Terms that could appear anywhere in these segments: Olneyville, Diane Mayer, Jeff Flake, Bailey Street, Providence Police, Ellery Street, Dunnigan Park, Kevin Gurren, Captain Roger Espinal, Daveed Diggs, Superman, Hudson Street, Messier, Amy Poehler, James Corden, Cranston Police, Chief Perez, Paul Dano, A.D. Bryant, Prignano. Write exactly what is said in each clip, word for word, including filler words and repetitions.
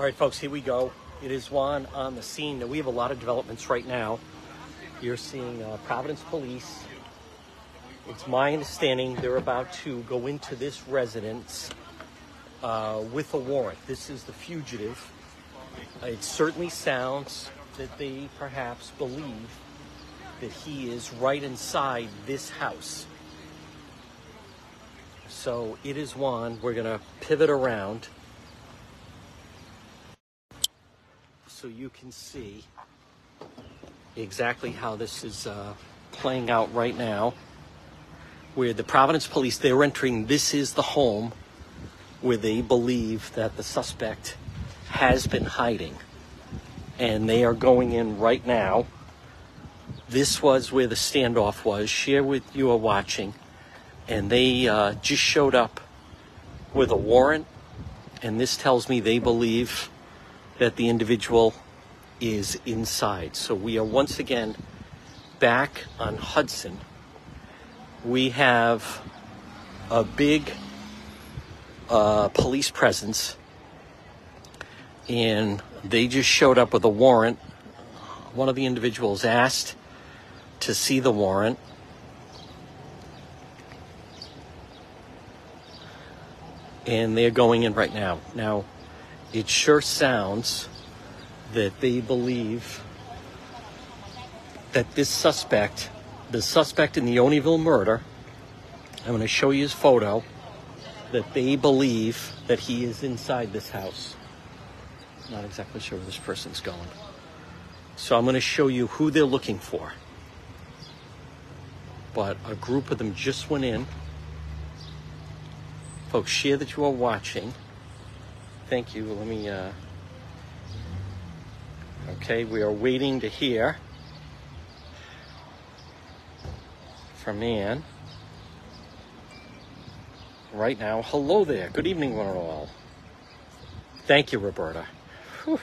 All right, folks, here we go. It is Juan on the scene. Now, we have a lot of developments right now. You're seeing uh, Providence Police. It's my understanding they're about to go into this residence uh, with a warrant. This is the fugitive. It certainly sounds that they perhaps believe that he is right inside this house. So it is Juan. We're going to pivot around so you can see exactly how this is uh, playing out right now. Where the Providence Police, they're entering. This is the home where they believe that the suspect has been hiding. And they are going in right now. This was where the standoff was. Share with you are watching. And they uh, just showed up with a warrant. And this tells me they believe that the individual is inside. So we are once again back on Hudson. We have a big uh, police presence, and they just showed up with a warrant. One of the individuals asked to see the warrant. And they're going in right now. Now, it sure sounds that they believe that this suspect... The suspect in the Olneyville murder, I'm going to show you his photo, that they believe that he is inside this house. Not exactly sure where this person's going. So I'm going to show you who they're looking for. But a group of them just went in. Folks, share that you are watching. Thank you. Let me... Uh... Okay, we are waiting to hear from Ann right now. Hello there. Good evening, one and all. Thank you, Roberta. Whew. All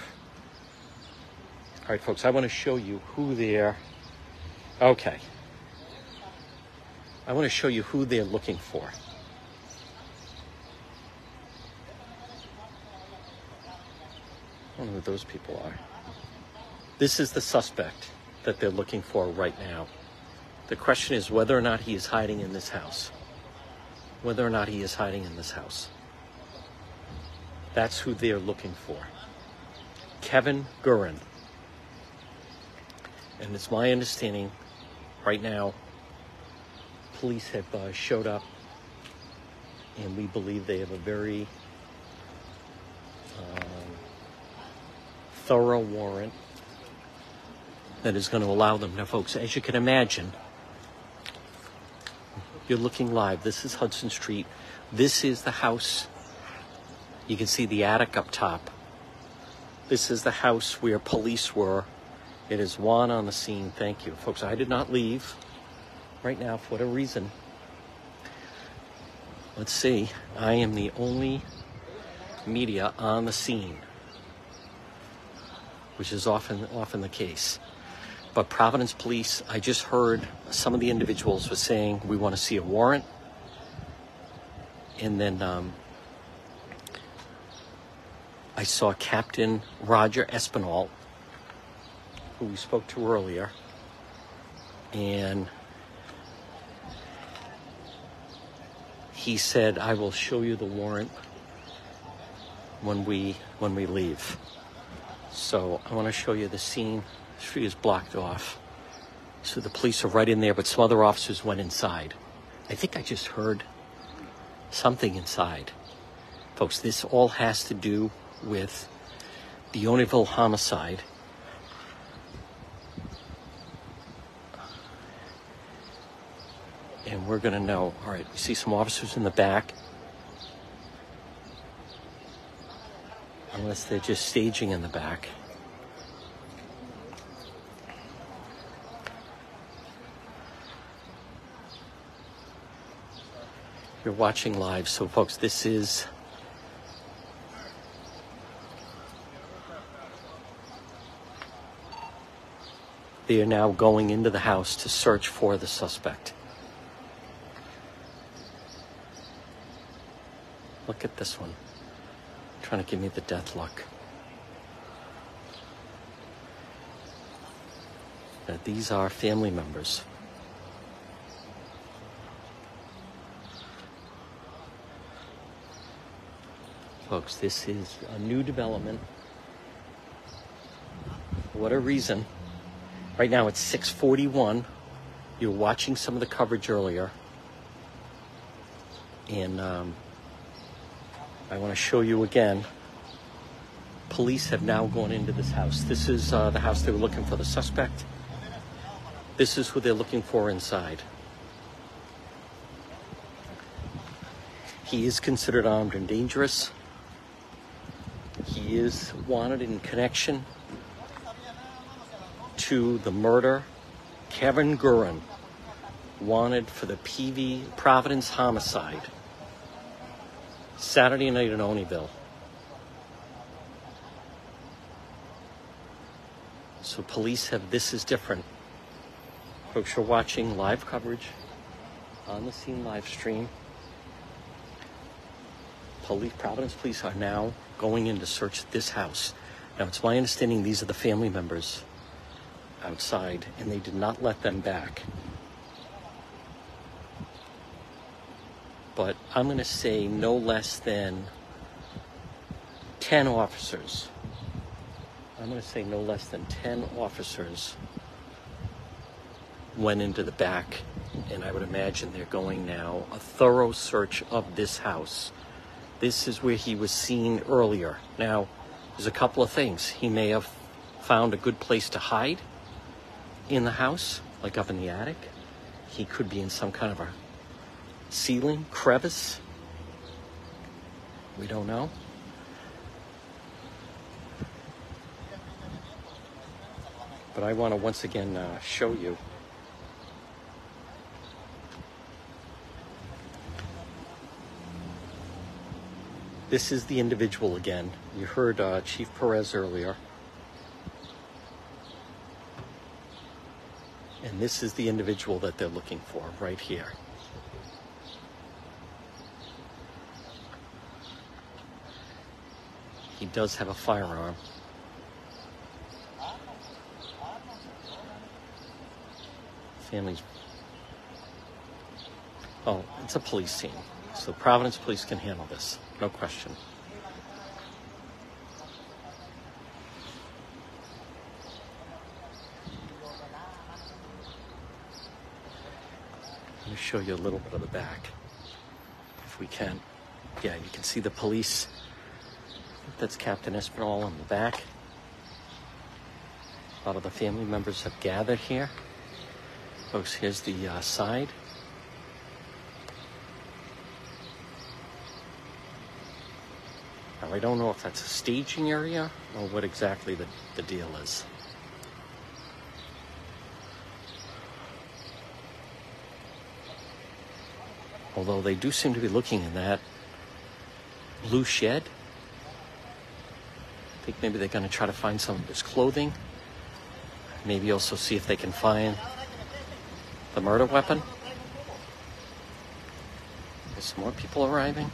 right, folks, I want to show you who they're... Okay. I want to show you who they're looking for. I don't know who those people are. This is the suspect that they're looking for right now. The question is whether or not he is hiding in this house. Whether or not he is hiding in this house. That's who they're looking for. Kevin Gurren. And it's my understanding right now, police have uh, showed up, and we believe they have a very uh, thorough warrant that is going to allow them. Now, folks, as you can imagine, you're looking live. This is Hudson Street. This is the house. You can see the attic up top. This is the house where police were. It is Juan on the scene. Thank you. Folks, I did not leave right now for whatever reason. Let's see. I am the only media on the scene, which is often often the case. But Providence Police, I just heard some of the individuals were saying, we want to see a warrant. And then um, I saw Captain Roger Espinal, who we spoke to earlier. And he said, I will show you the warrant when we, when we leave. So I want to show you the scene. The street is blocked off, so the police are right in there, but some other officers went inside. I think I just heard something inside. Folks, this all has to do with the Olneyville homicide. And we're going to know. All right, we see some officers in the back. Unless they're just staging in the back. You're watching live, so folks, this is they are now going into the house to search for the suspect. Look at this one. Trying to give me the death look. that these are family members. Folks, this is a new development. What a reason. Right now it's six forty-one. You were watching some of the coverage earlier. And um, I want to show you again. Police have now gone into this house. This is uh, the house they were looking for the suspect. This is who they're looking for inside. He is considered armed and dangerous. He is wanted in connection to the murder. Kevin Gurren, wanted for the P V Providence homicide. Saturday night in Olneyville. So police have, this is different. Folks are watching live coverage on the scene live stream. Police, Providence Police are now going in to search this house. Now it's my understanding these are the family members outside and they did not let them back. But I'm gonna say no less than ten officers. I'm going to say no less than ten officers went into the back, and I would imagine they're going now a thorough search of this house. This is where he was seen earlier. Now, there's a couple of things. He may have found a good place to hide in the house, like up in the attic. He could be in some kind of a ceiling crevice. We don't know. But I want to once again uh, show you this is the individual again. You heard uh, Chief Perez earlier, and this is the individual that they're looking for right here. He does have a firearm. Families. Oh, it's a police scene. So Providence Police can handle this, no question. Let me show you a little bit of the back, if we can. Yeah, you can see the police. I think that's Captain Espinal on the back. A lot of the family members have gathered here. Folks, here's the uh, side. Now, I don't know if that's a staging area or what exactly the, the deal is. Although they do seem to be looking in that blue shed. I think maybe they're going to try to find some of his clothing. Maybe also see if they can find the murder weapon. There's some more people arriving.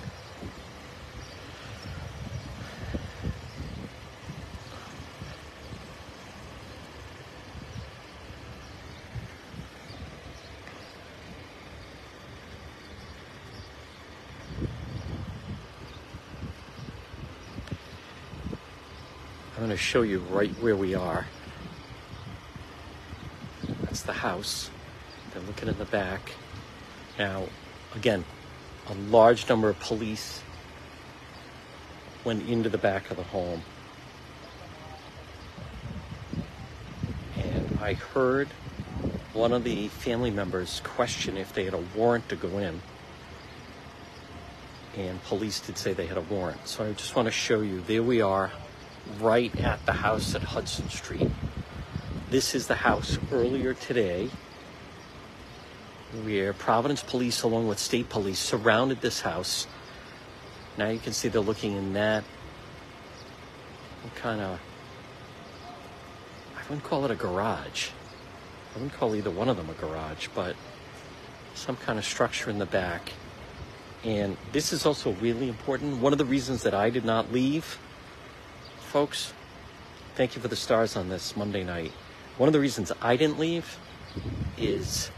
I'm going to show you right where we are. That's the house. They're looking in the back. Now, again, a large number of police went into the back of the home. And I heard one of the family members question if they had a warrant to go in. And police did say they had a warrant. So I just want to show you, there we are, right at the house at Hudson Street. This is the house earlier today, where Providence Police, along with state police, surrounded this house. Now you can see they're looking in that kind of, I wouldn't call it a garage. I wouldn't call either one of them a garage, but some kind of structure in the back. And this is also really important. One of the reasons that I did not leave, folks, thank you for the stars on this Monday night. One of the reasons I didn't leave is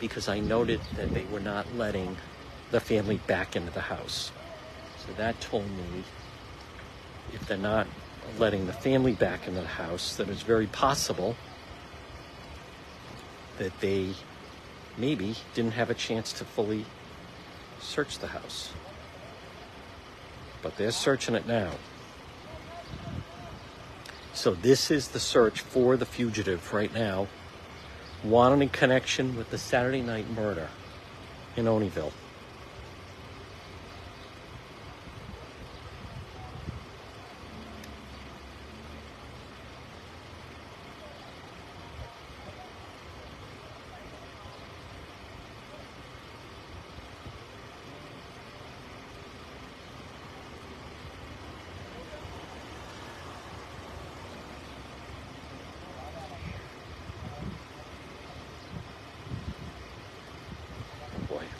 because I noted that they were not letting the family back into the house. So that told me if they're not letting the family back into the house, then it's very possible that they maybe didn't have a chance to fully search the house. But they're searching it now. So this is the search for the fugitive right now, wanted in connection with the Saturday night murder in Olneyville.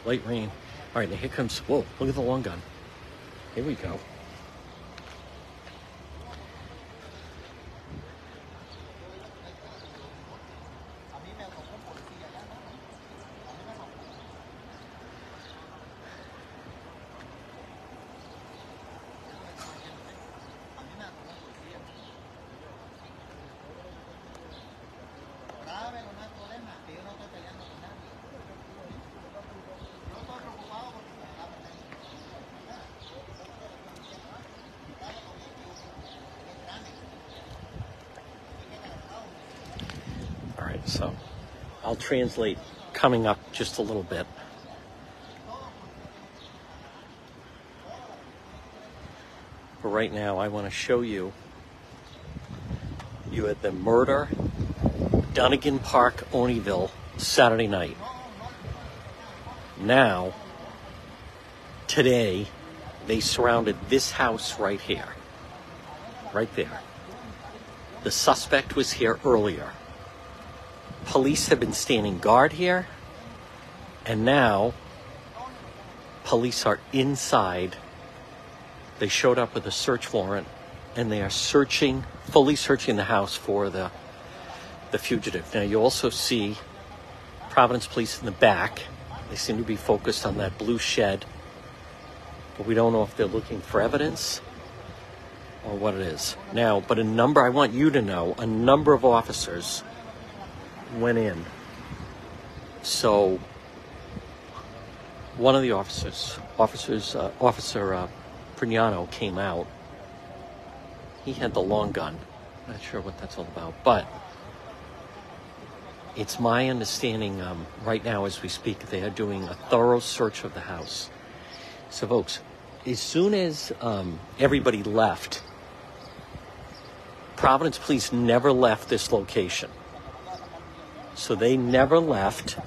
Light rain. All right, now here comes, whoa, look at the long gun. Here we go. So I'll translate coming up just a little bit. But right now I want to show you, you had the murder, Dunnigan Park, Olneyville, Saturday night. Now, today, they surrounded this house right here, right there. The suspect was here earlier. Police have been standing guard here, and now police are inside. They showed up with a search warrant, and they are searching, fully searching the house for the, the fugitive. Now, you also see Providence Police in the back. They seem to be focused on that blue shed, but we don't know if they're looking for evidence or what it is. Now, but a number, I want you to know, a number of officers went in. So one of the officers, officers uh, Officer uh, Prignano came out. He had the long gun. Not sure what that's all about, but it's my understanding um, right now as we speak, they are doing a thorough search of the house. So folks, as soon as um, everybody left, Providence Police never left this location. So they never left,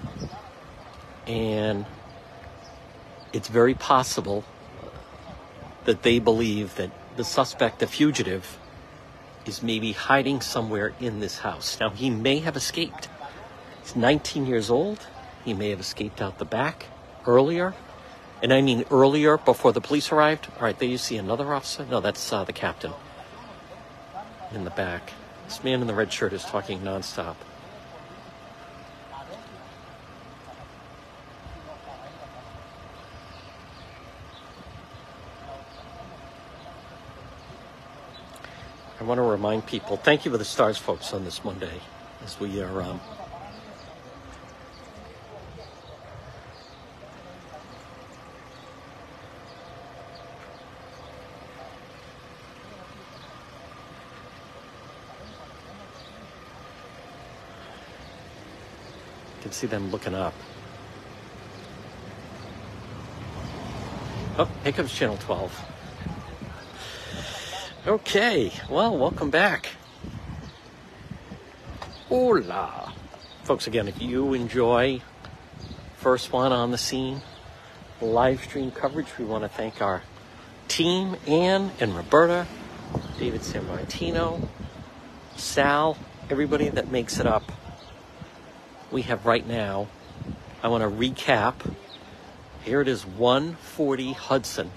and it's very possible that they believe that the suspect, the fugitive, is maybe hiding somewhere in this house. Now, he may have escaped. He's nineteen years old. He may have escaped out the back earlier, and I mean earlier, before the police arrived. All right, there you see another officer. No, that's uh, the captain in the back. This man in the red shirt is talking nonstop. I want to remind people, thank you for the stars, folks, on this Monday as we are um, you can see them looking up. Oh, here comes Channel twelve. Okay, well, welcome back. Hola. Folks, again, if you enjoy First One on the Scene live stream coverage, we want to thank our team, Ann and Roberta, David San Martino, Sal, everybody that makes it up. We have right now, I want to recap. Here it is, one forty Hudson.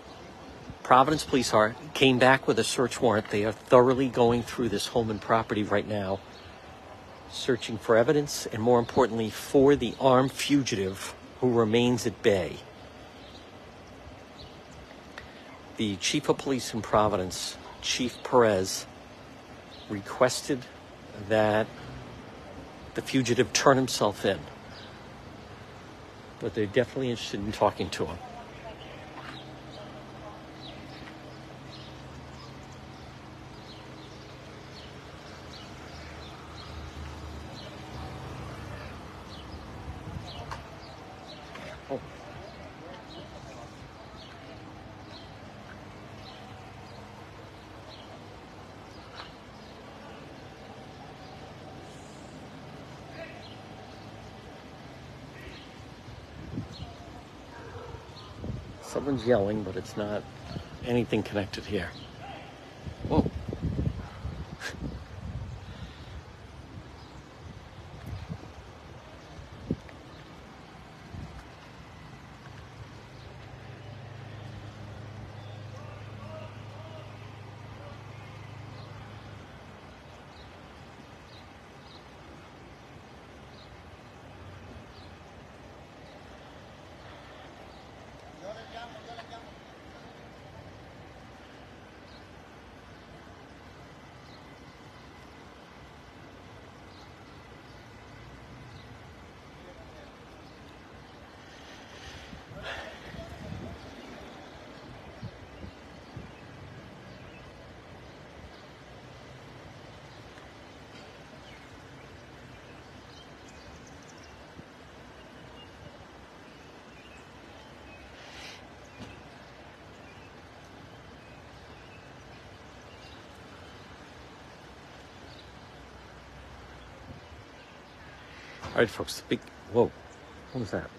Providence Police are came back with a search warrant. They are thoroughly going through this home and property right now, searching for evidence and, more importantly, for the armed fugitive who remains at bay. The Chief of Police in Providence, Chief Perez, requested that the fugitive turn himself in, but they're definitely interested in talking to him. Someone's yelling, but it's not anything connected here. Whoa. All right, folks, the big, whoa, what was that?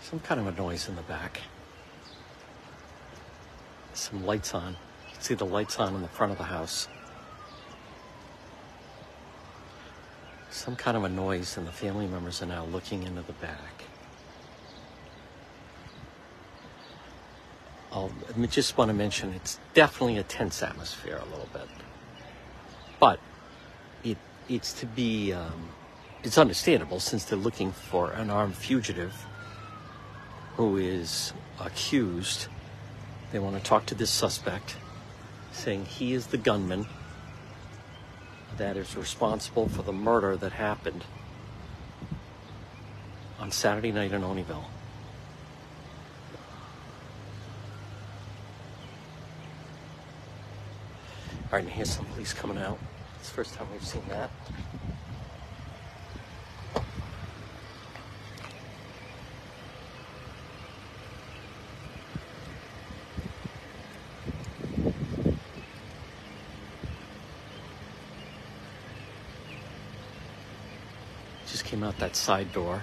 Some kind of a noise in the back. Some lights on. You can see the lights on in the front of the house. Some kind of a noise, and the family members are now looking into the back. I'll, I just want to mention it's definitely a tense atmosphere a little bit. But it it's to be, um, it's understandable since they're looking for an armed fugitive who is accused. They want to talk to this suspect, saying he is the gunman that is responsible for the murder that happened on Saturday night in Olneyville. All right, and here's some police coming out. It's the first time we've seen that. Just came out that side door.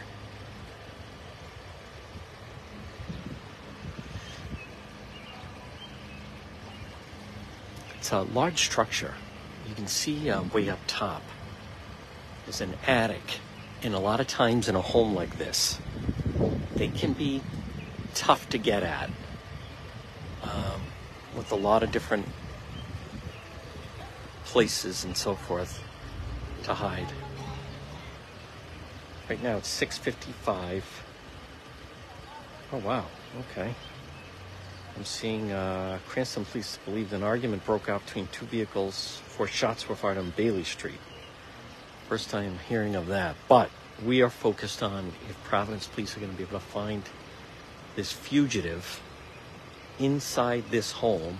It's a large structure. You can see uh, way up top is an attic, and a lot of times in a home like this, they can be tough to get at um, with a lot of different places and so forth to hide. Right now it's six fifty-five. Oh wow, okay. I'm seeing uh, Cranston Police believe an argument broke out between two vehicles. Four shots were fired on Bailey Street. First time hearing of that. But we are focused on if Providence Police are going to be able to find this fugitive inside this home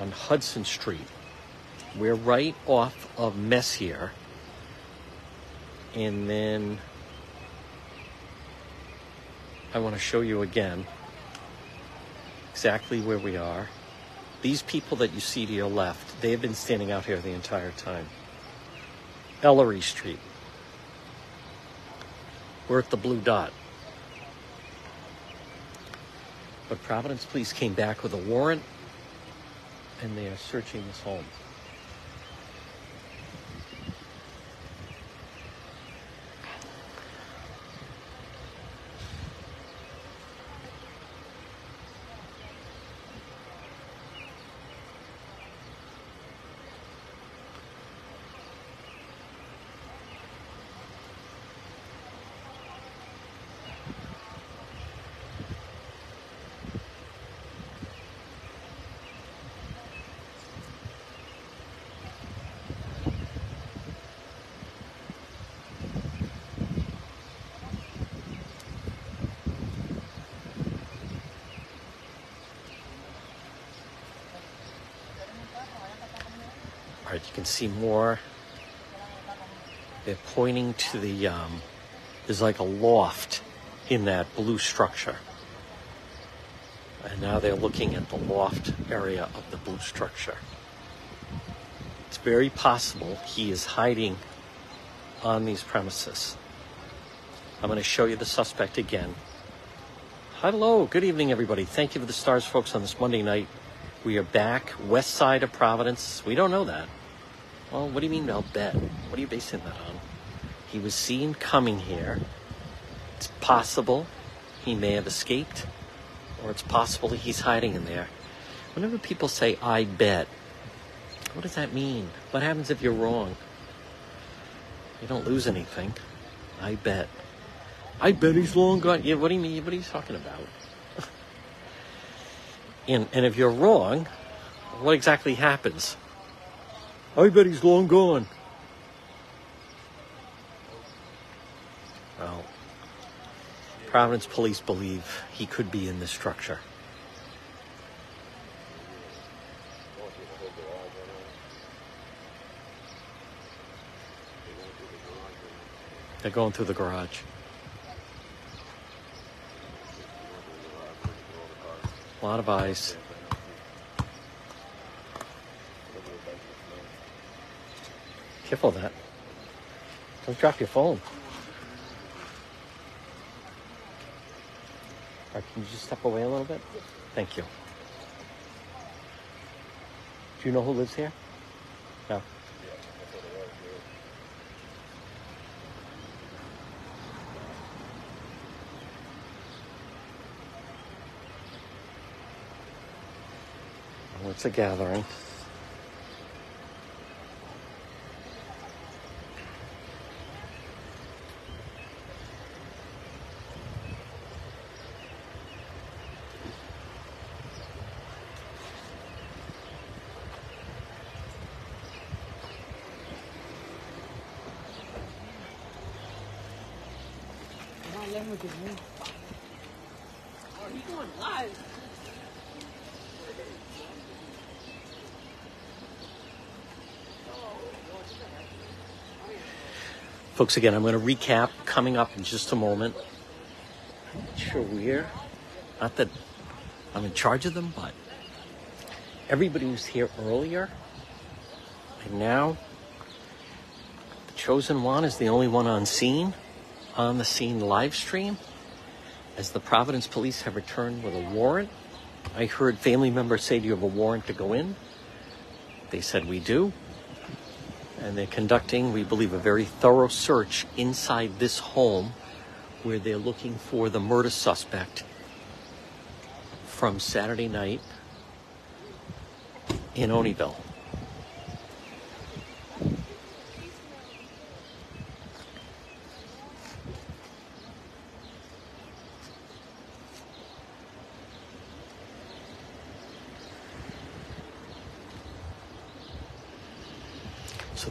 on Hudson Street. We're right off of Messier. And then I want to show you again exactly where we are. These people that you see to your left, they have been standing out here the entire time. Ellery Street. We're at the blue dot. But Providence Police came back with a warrant, and they are searching this home. back, you can see more. They're pointing to the, um, there's like a loft in that blue structure. And now they're looking at the loft area of the blue structure. It's very possible he is hiding on these premises. I'm going to show you the suspect again. Hello, good evening, everybody. Thank you for the stars, folks, on this Monday night. We are back, west side of Providence. We don't know that. Well, what do you mean, I'll bet? What are you basing that on? He was seen coming here. It's possible he may have escaped, or it's possible that he's hiding in there. Whenever people say, I bet, what does that mean? What happens if you're wrong? You don't lose anything. I bet. I bet he's long gone. Yeah, what do you mean? What are you talking about? and, and if you're wrong, what exactly happens? I bet he's long gone. Well, Providence Police believe he could be in this structure. They're going through the garage. A lot of eyes. Careful of that. Don't drop your phone. All right, can you just step away a little bit? Thank you. Do you know who lives here? No. It's a gathering. Folks, again, I'm going to recap coming up in just a moment. I'm not sure where. Not that I'm in charge of them, but everybody was here earlier. And now the chosen one is the only one on scene, on the scene live stream, as the Providence Police have returned with a warrant. I heard family members say, do you have a warrant to go in? They said, we do. And they're conducting, we believe, a very thorough search inside this home where they're looking for the murder suspect from Saturday night in Olneyville.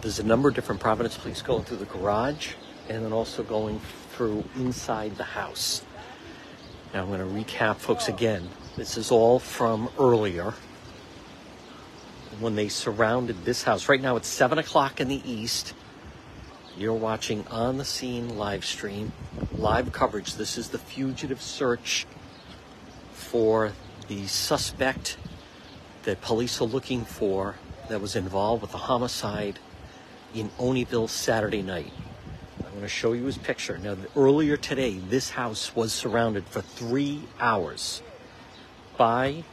There's a number of different Providence Police going through the garage and then also going through inside the house. Now I'm going to recap, folks, again. This is all from earlier when they surrounded this house. Right now it's seven o'clock in the east. You're watching On the Scene live stream, live coverage. This is the fugitive search for the suspect that police are looking for that was involved with the homicide in Olneyville Saturday night. I'm going to show you his picture. Now, earlier today, this house was surrounded for three hours by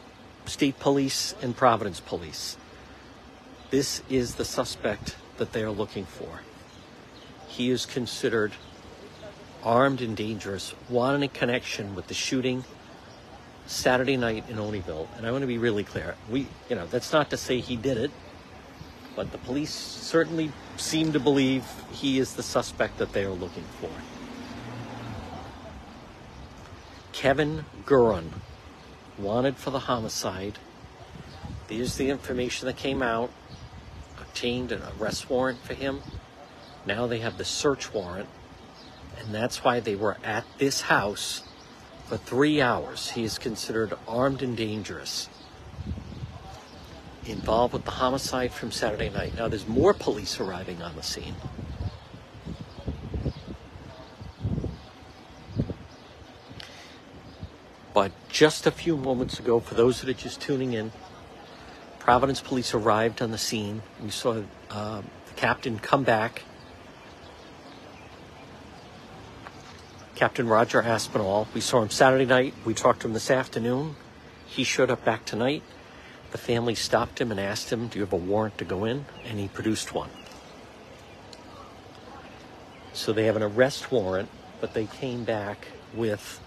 state police and Providence Police. This is the suspect that they are looking for. He is considered armed and dangerous, wanted in connection with the shooting Saturday night in Olneyville. And I want to be really clear. We, you know, that's not to say he did it, but the police certainly seem to believe he is the suspect that they are looking for. Kevin Gurren, wanted for the homicide. There's the information that came out, obtained an arrest warrant for him. Now they have the search warrant, and that's why they were at this house for three hours. He is considered armed and dangerous. involved with the homicide from Saturday night. Now there's more police arriving on the scene. But just a few moments ago, for those that are just tuning in, Providence Police arrived on the scene. We saw uh, the captain come back, Captain Roger Espinal. We saw him Saturday night. We talked to him this afternoon. He showed up back tonight. The family stopped him and asked him, do you have a warrant to go in? And he produced one. So they have an arrest warrant, but they came back with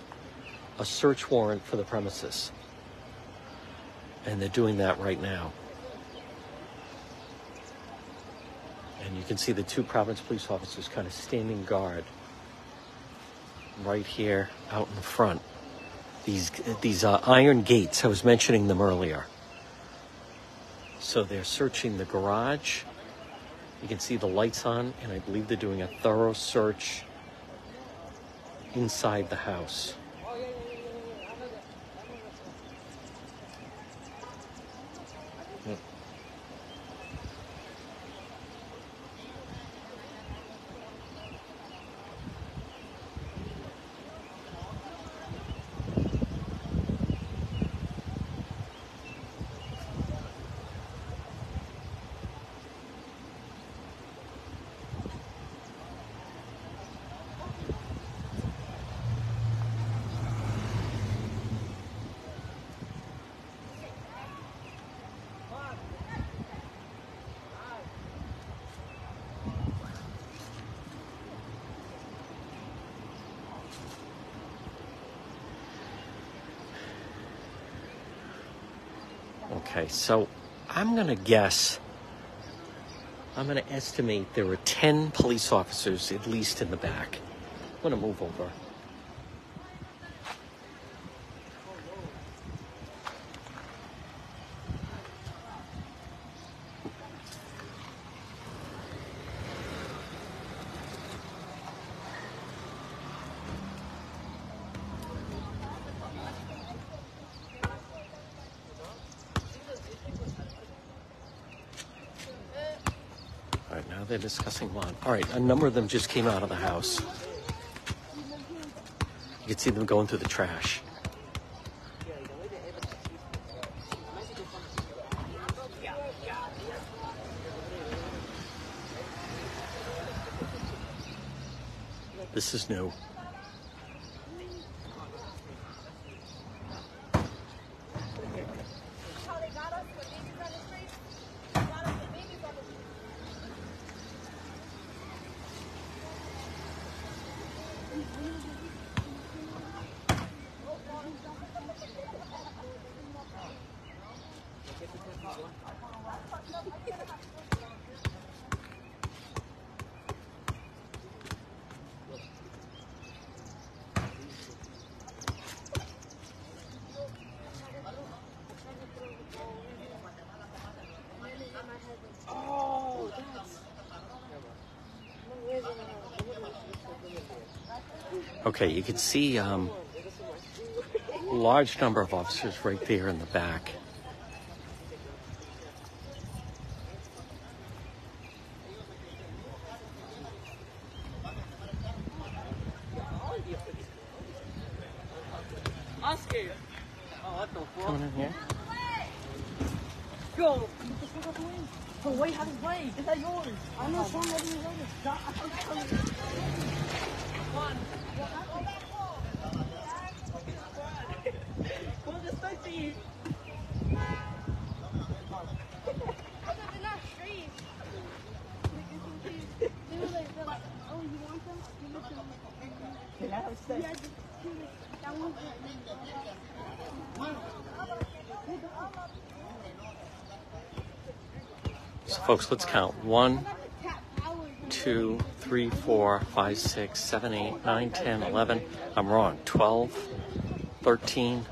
a search warrant for the premises. And they're doing that right now. And you can see the two Providence police officers kind of standing guard right here out in front. These, these uh, iron gates, I was mentioning them earlier. So they're searching the garage. You can see the lights on, and I believe they're doing a thorough search inside the house. Okay, so I'm going to guess, I'm going to estimate there were ten police officers at least in the back. I'm going to move over. They're discussing one. All right, a number of them just came out of the house. You can see them going through the trash. This is new. Okay, you can see um, a large number of officers right there in the back. So folks, let's count. One, two, three, four, five, six, seven, eight, nine, ten, eleven. I'm wrong. Twelve, thirteen,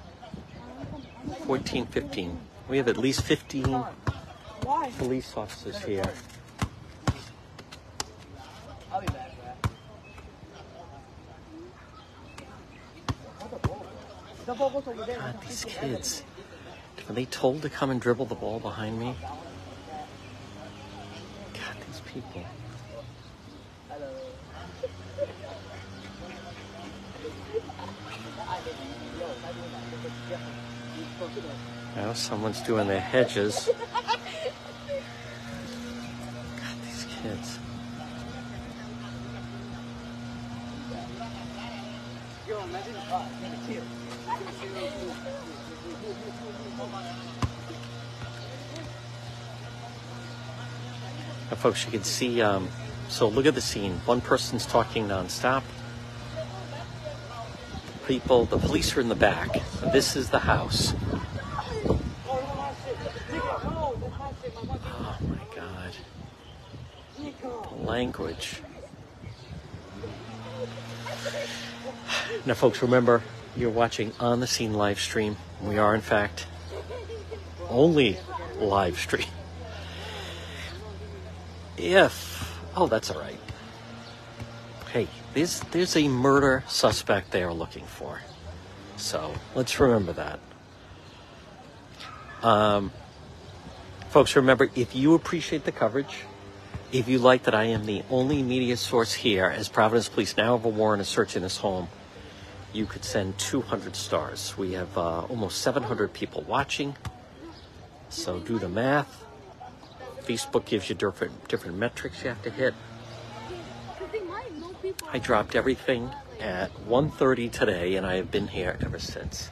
fourteen, fifteen. We have at least fifteen police officers here. God, these kids. Are they told to come and dribble the ball behind me? God, these people. Now someone's doing their hedges. God, these kids. Now, folks, you can see, um, so look at the scene. One person's talking nonstop. People, the police are in the back. This is the house. Oh my God. The language. Now, folks, remember, you're watching On the Scene live stream. We are, in fact, only live stream. If, oh, that's all right. Hey, there's, there's a murder suspect they are looking for. So let's remember that. Um, folks, remember, if you appreciate the coverage, if you like that I am the only media source here, as Providence Police now have a warrant of searching this home, you could send two hundred stars. We have uh, almost seven hundred people watching. So do the math. Facebook gives you different, different metrics you have to hit. I dropped everything at one thirty today, and I have been here ever since.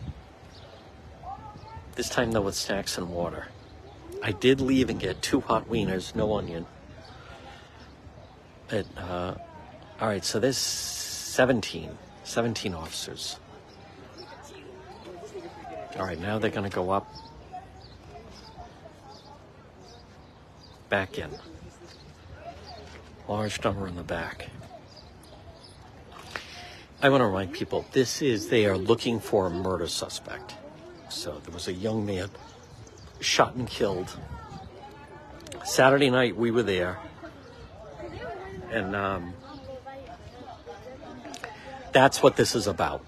This time, though, with snacks and water. I did leave and get two hot wieners, no onion. But, uh, all right, so there's seventeen officers. All right, now they're going to go up. Back in. Large number in the back. I want to remind people, this is, they are looking for a murder suspect. So there was a young man shot and killed. Saturday night, we were there. And, um... that's what this is about.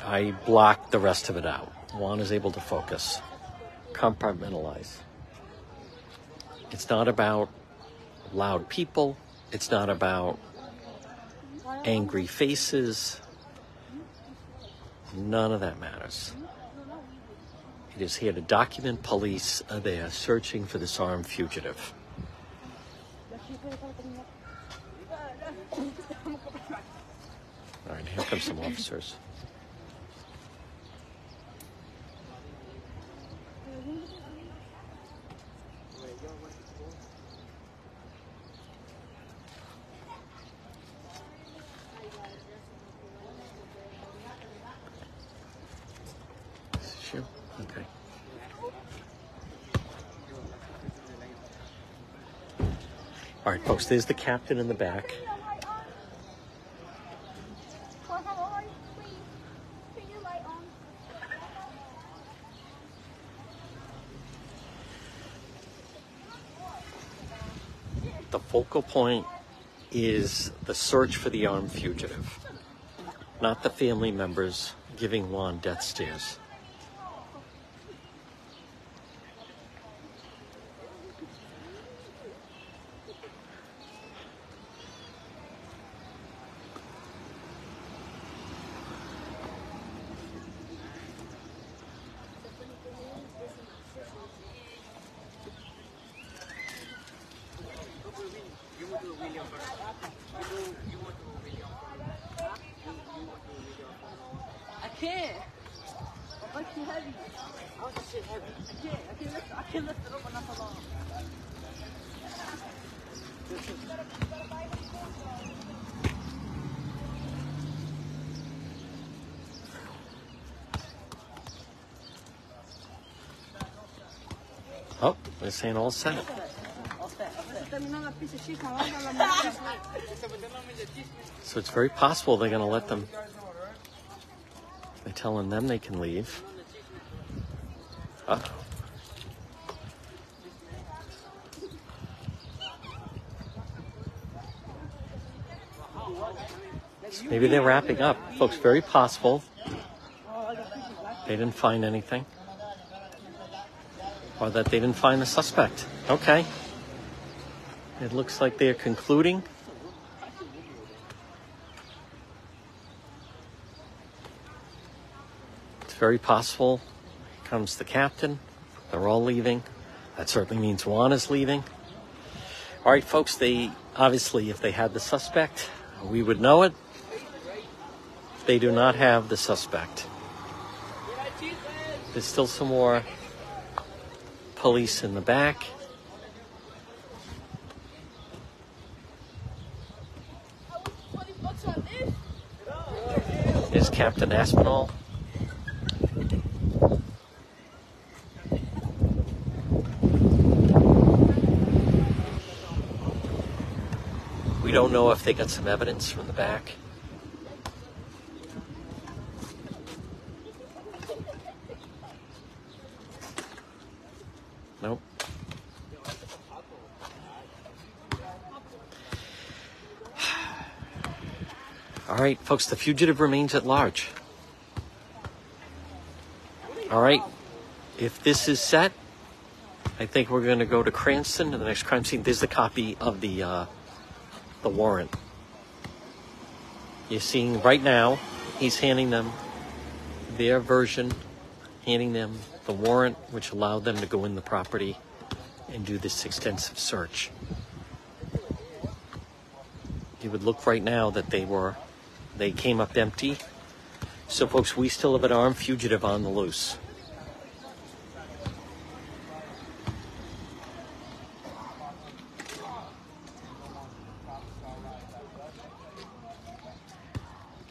I blocked the rest of it out. Juan is able to focus, compartmentalize. It's not about loud people. It's not about angry faces. None of that matters. It is here to document police. They are searching for this armed fugitive. All right, here come some officers. Is this you? Okay. All right, folks, there's the captain in the back. Focal point is the search for the armed fugitive, not the family members giving Juan death stares. Oh, they're saying all set. So it's very possible they're going to let them. They're telling them they can leave. Uh-oh. Maybe they're wrapping up. Folks, very possible. They didn't find anything. or that they didn't find the suspect. Okay. It looks like they're concluding. It's very possible. Here comes the captain. They're all leaving. That certainly means Juan is leaving. All right, folks, they obviously, if they had the suspect, we would know it. They do not have the suspect. There's still some more police in the back. There's Captain Espinal. We don't know if they got some evidence from the back. Nope. All right, folks, the fugitive remains at large. All right, if this is set, I think we're going to go to Cranston to the next crime scene. There's the copy of the uh, the warrant. You're seeing right now, he's handing them their version, handing them the warrant, which allowed them to go in the property and do this extensive search. You would look right now that they were, they came up empty. So folks, we still have an armed fugitive on the loose.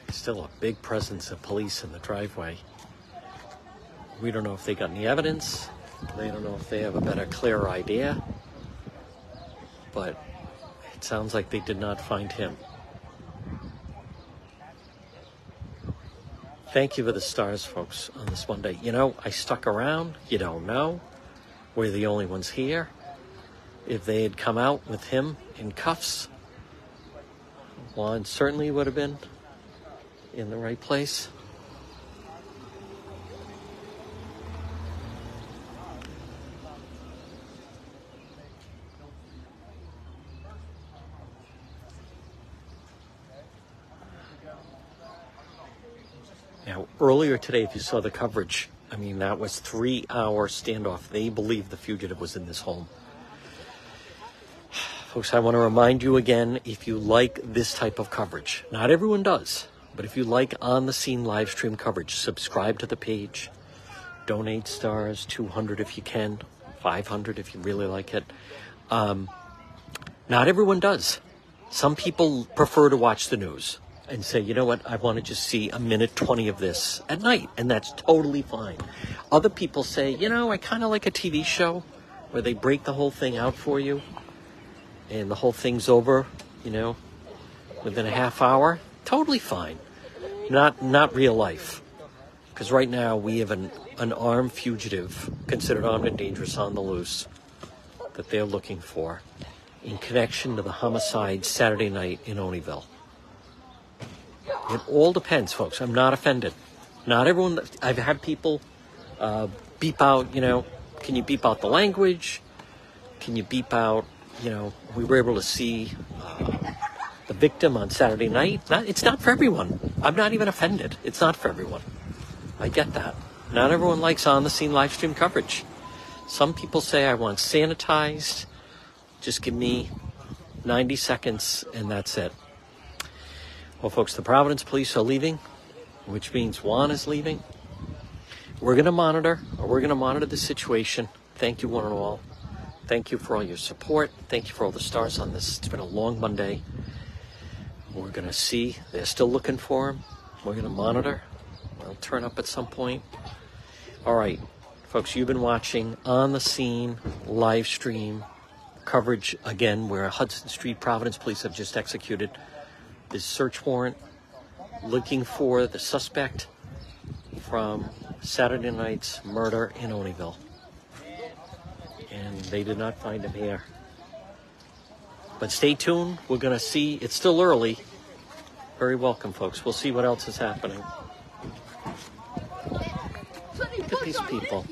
Still a big presence of police in the driveway. We don't know if they got any evidence. They don't know if they have a better, clearer idea. But it sounds like they did not find him. Thank you for the stars, folks, on this Monday. You know, I stuck around. You don't know. We're the only ones here. If they had come out with him in cuffs, Juan certainly would have been in the right place. Earlier today, if you saw the coverage, I mean, that was three hour standoff. They believe the fugitive was in this home. Folks, I want to remind you again, if you like this type of coverage, not everyone does, but if you like on the scene live stream coverage, subscribe to the page, donate stars, two hundred if you can, five hundred if you really like it. Um, not everyone does. Some people prefer to watch the news and say, you know what, I want to just see a minute twenty of this at night, and that's totally fine. Other people say, you know, I kind of like a T V show where they break the whole thing out for you, and the whole thing's over, you know, within a half hour. Totally fine. Not not real life. Because right now we have an, an armed fugitive, considered armed and dangerous, on the loose, that they're looking for in connection to the homicide Saturday night in Olneyville. It all depends, folks. I'm not offended. Not everyone. I've had people uh, beep out, you know, can you beep out the language? Can you beep out, you know, we were able to see uh, the victim on Saturday night. Not, it's not for everyone. I'm not even offended. It's not for everyone. I get that. Not everyone likes on-the-scene live stream coverage. Some people say, I want sanitized. Just give me ninety seconds and that's it. Well, folks, the Providence Police are leaving, which means Juan is leaving. We're going to monitor. Or we're going to monitor the situation. Thank you, one and all. Thank you for all your support. Thank you for all the stars on this. It's been a long Monday. We're going to see. They're still looking for him. We're going to monitor. They'll turn up at some point. All right, folks, you've been watching On the Scene live stream coverage again, where Hudson Street Providence Police have just executed this search warrant looking for the suspect from Saturday night's murder in Olneyville. And they did not find him here. But stay tuned. We're going to see. It's still early. Very welcome, folks. We'll see what else is happening. Look at these people.